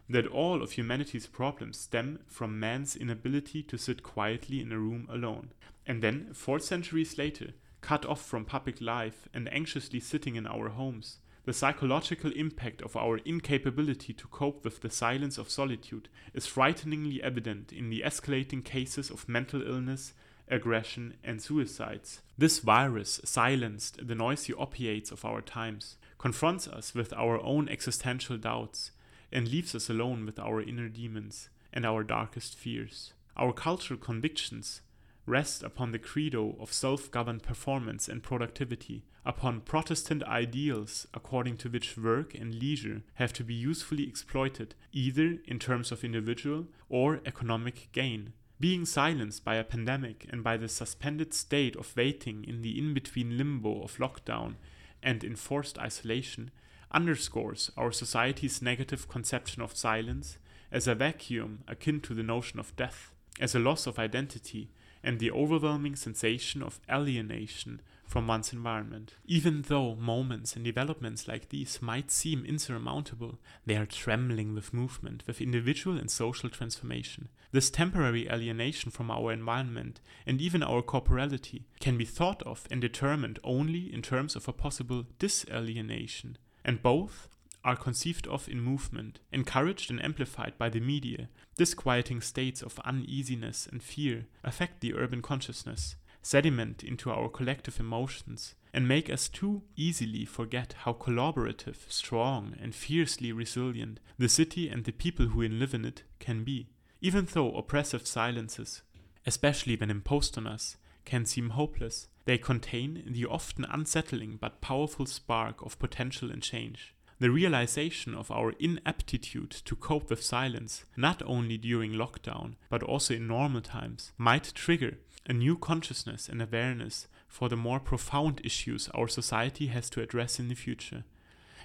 that all of humanity's problems stem from man's inability to sit quietly in a room alone. And then, 4 centuries later, cut off from public life and anxiously sitting in our homes, the psychological impact of our incapability to cope with the silence of solitude is frighteningly evident in the escalating cases of mental illness, aggression, and suicides. This virus silenced the noisy opiates of our times, confronts us with our own existential doubts, and leaves us alone with our inner demons and our darkest fears. Our cultural convictions rest upon the credo of self-governed performance and productivity, upon Protestant ideals according to which work and leisure have to be usefully exploited, either in terms of individual or economic gain. Being silenced by a pandemic and by the suspended state of waiting in the in-between limbo of lockdown and enforced isolation underscores our society's negative conception of silence as a vacuum akin to the notion of death, as a loss of identity, and the overwhelming sensation of alienation from one's environment. Even though moments and developments like these might seem insurmountable, they are trembling with movement, with individual and social transformation. This temporary alienation from our environment and even our corporality can be thought of and determined only in terms of a possible disalienation. And both are conceived of in movement, encouraged and amplified by the media. Disquieting states of uneasiness and fear affect the urban consciousness, sediment into our collective emotions, and make us too easily forget how collaborative, strong, and fiercely resilient the city and the people who live in it can be. Even though oppressive silences, especially when imposed on us, can seem hopeless, they contain the often unsettling but powerful spark of potential and change. The realization of our inaptitude to cope with silence, not only during lockdown, but also in normal times, might trigger a new consciousness and awareness for the more profound issues our society has to address in the future.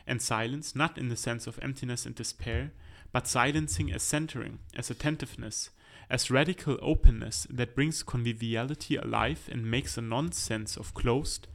And silence, not in the sense of emptiness and despair, but silencing as centering, as attentiveness, as radical openness that brings conviviality alive and makes a nonsense of closed,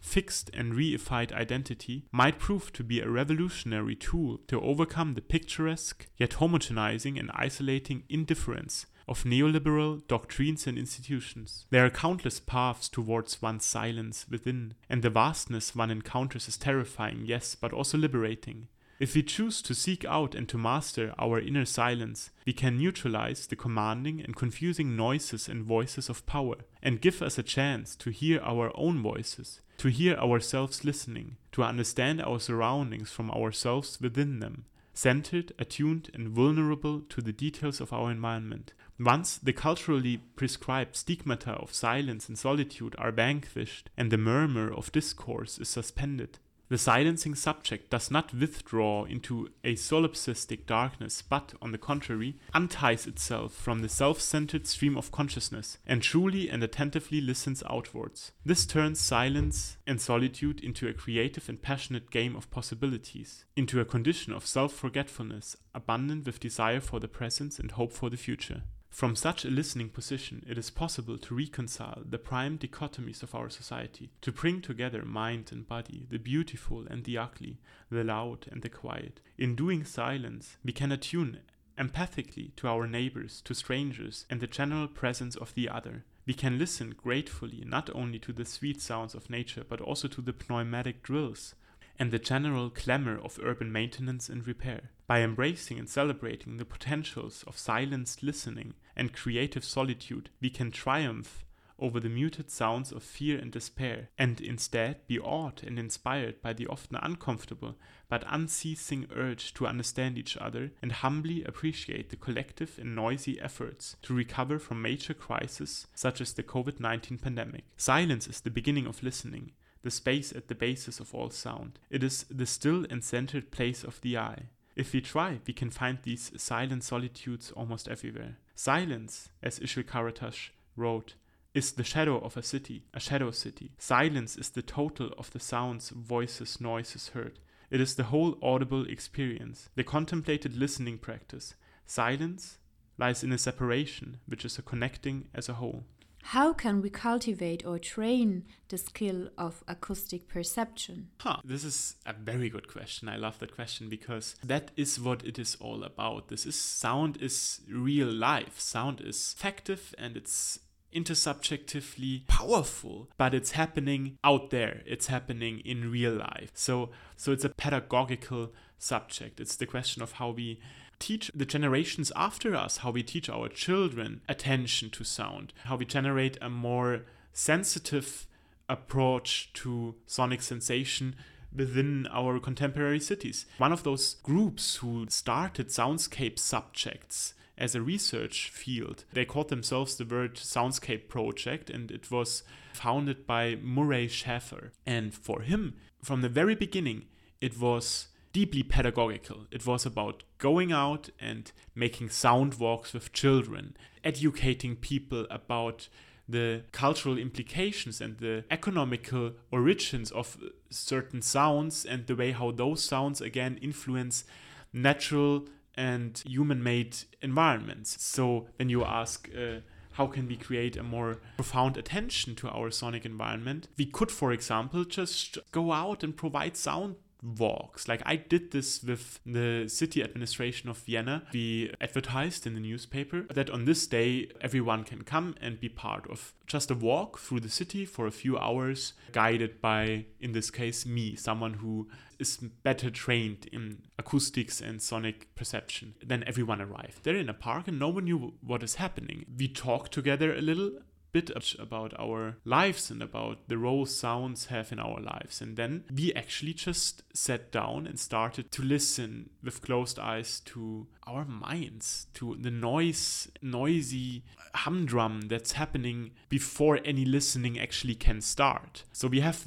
fixed and reified identity, might prove to be a revolutionary tool to overcome the picturesque, yet homogenizing and isolating indifference of neoliberal doctrines and institutions. There are countless paths towards one's silence within, and the vastness one encounters is terrifying, yes, but also liberating. If we choose to seek out and to master our inner silence, we can neutralize the commanding and confusing noises and voices of power, and give us a chance to hear our own voices, to hear ourselves listening, to understand our surroundings from ourselves within them, centered, attuned, and vulnerable to the details of our environment. Once the culturally prescribed stigmata of silence and solitude are vanquished, and the murmur of discourse is suspended, the silencing subject does not withdraw into a solipsistic darkness, but, on the contrary, unties itself from the self-centered stream of consciousness and truly and attentively listens outwards. This turns silence and solitude into a creative and passionate game of possibilities, into a condition of self-forgetfulness, abundant with desire for the present and hope for the future. From such a listening position, it is possible to reconcile the prime dichotomies of our society, to bring together mind and body, the beautiful and the ugly, the loud and the quiet. In doing silence, we can attune empathically to our neighbors, to strangers, and the general presence of the other. We can listen gratefully not only to the sweet sounds of nature, but also to the pneumatic drills and the general clamor of urban maintenance and repair. By embracing and celebrating the potentials of silenced listening and creative solitude, we can triumph over the muted sounds of fear and despair, and instead be awed and inspired by the often uncomfortable but unceasing urge to understand each other and humbly appreciate the collective and noisy efforts to recover from major crises such as the COVID-19 pandemic. Silence is the beginning of listening, the space at the basis of all sound. It is the still and centered place of the eye. If we try, we can find these silent solitudes almost everywhere. Silence, as Ishil Karatash wrote, is the shadow of a shadow city. Silence is the total of the sounds, voices, noises heard. It is the whole audible experience, the contemplated listening practice. Silence lies in a separation, which is a connecting as a whole. How can we cultivate or train the skill of acoustic perception? This is a very good question. I love that question because that is what it is all about. Sound is real life. Sound is effective and it's intersubjectively powerful, but it's happening out there. It's happening in real life. So it's a pedagogical subject. It's the question of how we teach the generations after us, how we teach our children attention to sound, how we generate a more sensitive approach to sonic sensation within our contemporary cities. One of those groups who started soundscape subjects as a research field, they called themselves the word Soundscape Project, and it was founded by Murray Schafer. And for him, from the very beginning, it was deeply pedagogical. It was about going out and making sound walks with children, educating people about the cultural implications and the economical origins of certain sounds and the way how those sounds again influence natural and human-made environments. So when you ask how can we create a more profound attention to our sonic environment, we could, for example, just go out and provide sound walks. Like I did this with the city administration of Vienna. We advertised in the newspaper that on this day everyone can come and be part of just a walk through the city for a few hours, guided by, in this case, me, someone who is better trained in acoustics and sonic perception. Then everyone arrived. They're in a park and no one knew what is happening. We talked together a little bit about our lives and about the role sounds have in our lives. And then we actually just sat down and started to listen with closed eyes to our minds, to the noisy humdrum that's happening before any listening actually can start. So we have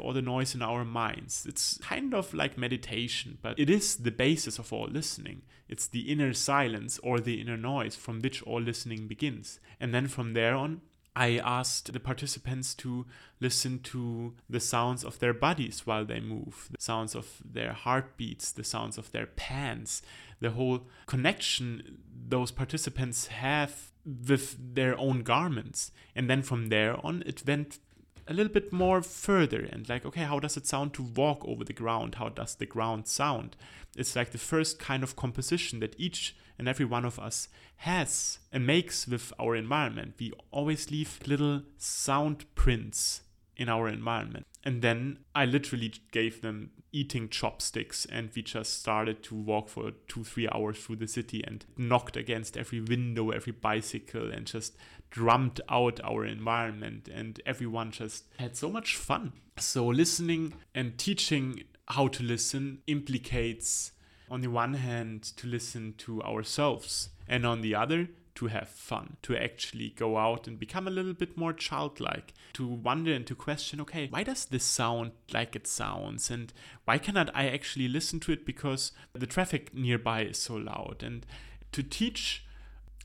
all the noise in our minds. It's kind of like meditation, but it is the basis of all listening. It's the inner silence or the inner noise from which all listening begins. And then from there on, I asked the participants to listen to the sounds of their bodies while they move, the sounds of their heartbeats, the sounds of their pants, the whole connection those participants have with their own garments. And then from there on, it went a little bit more further and like, okay, how does it sound to walk over the ground? How does the ground sound? It's like the first kind of composition that each and every one of us has and makes with our environment. We always leave little sound prints in our environment. And then I literally gave them eating chopsticks and we just started to walk for 2-3 hours through the city and knocked against every window, every bicycle, and just drummed out our environment, and everyone just had so much fun. So listening and teaching how to listen implicates, on the one hand, to listen to ourselves, and on the other, to have fun, to actually go out and become a little bit more childlike, to wonder and to question, okay, why does this sound like it sounds? And why cannot I actually listen to it because the traffic nearby is so loud? And to teach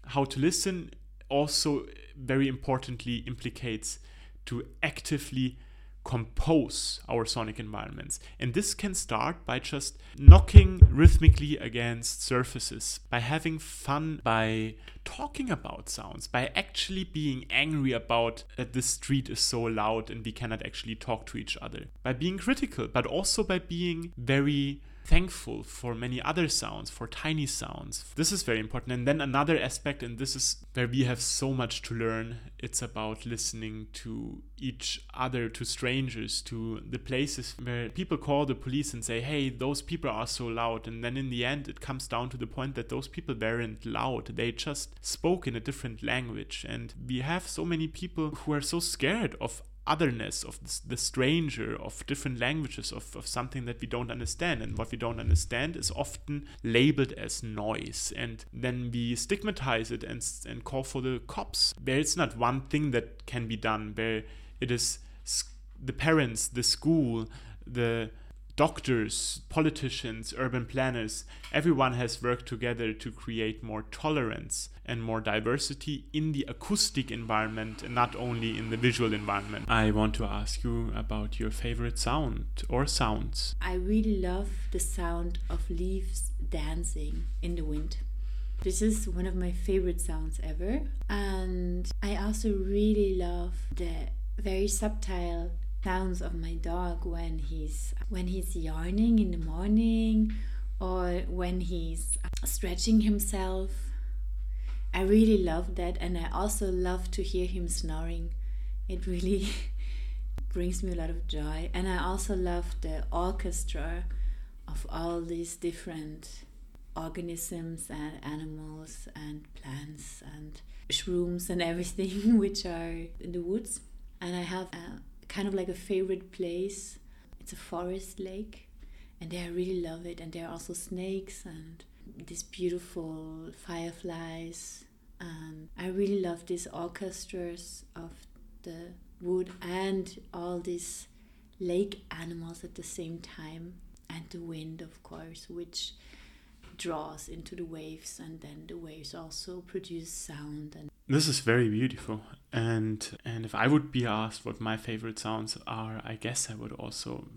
how to listen also very importantly implicates to actively compose our sonic environments. And this can start by just knocking rhythmically against surfaces, by having fun, by talking about sounds, by actually being angry about that the street is so loud and we cannot actually talk to each other, by being critical, but also by being very thankful for many other sounds, for tiny sounds. This is very important. And then another aspect, and this is where we have so much to learn, it's about listening to each other, to strangers, to the places where people call the police and say, hey, those people are so loud. And then in the end, it comes down to the point that those people weren't loud. They just spoke in a different language. And we have so many people who are so scared of otherness, of the stranger, of different languages, of something that we don't understand. And what we don't understand is often labeled as noise. And then we stigmatize it and call for the cops, where it's not one thing that can be done, where it is the parents, the school, the doctors, politicians, urban planners, everyone has worked together to create more tolerance and more diversity in the acoustic environment and not only in the visual environment. I want to ask you about your favorite sound or sounds. I really love the sound of leaves dancing in the wind. This is one of my favorite sounds ever. And I also really love the very subtle sounds of my dog when he's yarning in the morning or when he's stretching himself. I really love that, and I also love to hear him snoring. It really brings me a lot of joy. And I also love the orchestra of all these different organisms and animals and plants and shrooms and everything which are in the woods. And I have kind of like a favorite place. It's a forest lake, and I really love it. And there are also snakes and these beautiful fireflies. And I really love these orchestras of the wood and all these lake animals at the same time. And the wind, of course, which draws into the waves, and then the waves also produce sound. And this is very beautiful. And if I would be asked what my favorite sounds are, I guess I would also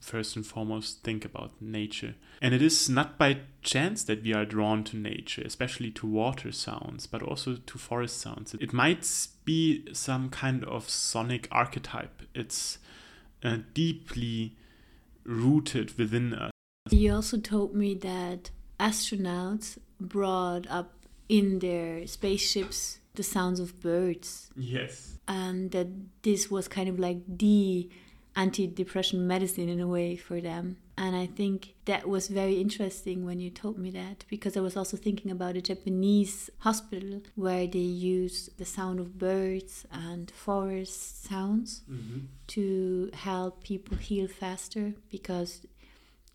first and foremost think about nature. And it is not by chance that we are drawn to nature, especially to water sounds, but also to forest sounds. It might be some kind of sonic archetype. It's deeply rooted within us. You also told me that astronauts brought up in their spaceships the sounds of birds. Yes. And that this was kind of like the anti-depression medicine in a way for them. And I think that was very interesting when you told me that, because I was also thinking about a Japanese hospital where they use the sound of birds and forest sounds to help people heal faster, because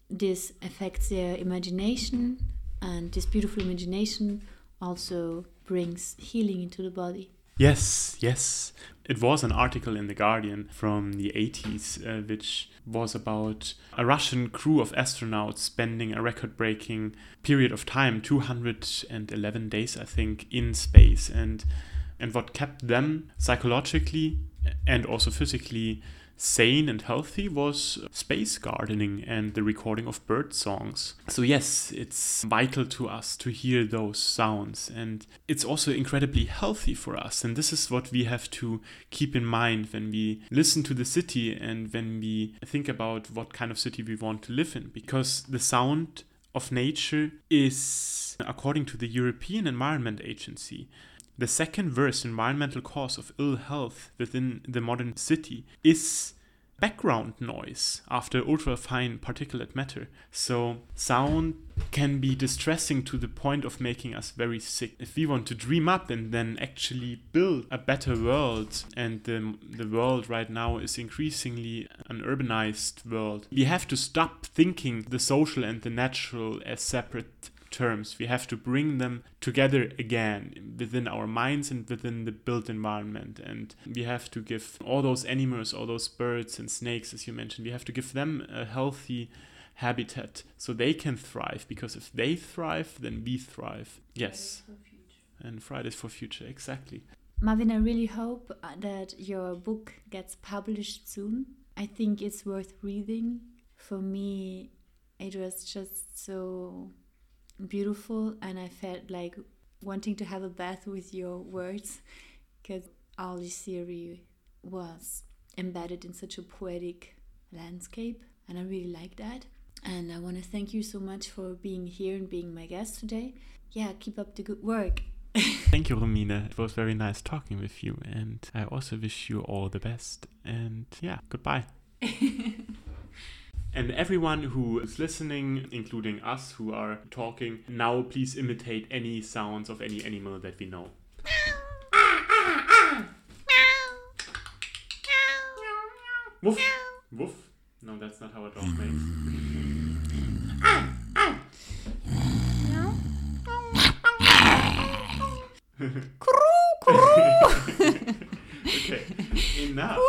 this affects their imagination, and this beautiful imagination also brings healing into the body. Yes, yes. It was an article in The Guardian from the 80s, which was about a Russian crew of astronauts spending a record-breaking period of time, 211 days, I think, in space. And what kept them psychologically and also physically sane and healthy was space gardening and the recording of bird songs. So yes, it's vital to us to hear those sounds, and it's also incredibly healthy for us. And this is what we have to keep in mind when we listen to the city and when we think about what kind of city we want to live in, because the sound of nature is, according to the European Environment Agency, the second worst environmental cause of ill health within the modern city is background noise after ultrafine particulate matter. So sound can be distressing to the point of making us very sick. If we want to dream up and then actually build a better world, and the world right now is increasingly an urbanized world, we have to stop thinking the social and the natural as separate terms. We have to bring them together again within our minds and within the built environment. And we have to give all those animals, all those birds and snakes, as you mentioned, we have to give them a healthy habitat so they can thrive, because if they thrive, then we thrive. Yes. And Fridays for Future, exactly. Marvin, I really hope that your book gets published soon. I think it's worth reading. For me, it was just so beautiful, and I felt like wanting to have a bath with your words, because all this theory was embedded in such a poetic landscape, and I really like that. And I want to thank you so much for being here and being my guest today. Yeah, keep up the good work. Thank you, Romina. It was very nice talking with you. And I also wish you all the best. And yeah, goodbye. And everyone who is listening, including us who are talking, now please imitate any sounds of any animal that we know. Woof. Woof. No, that's not how a dog makes. Okay, enough.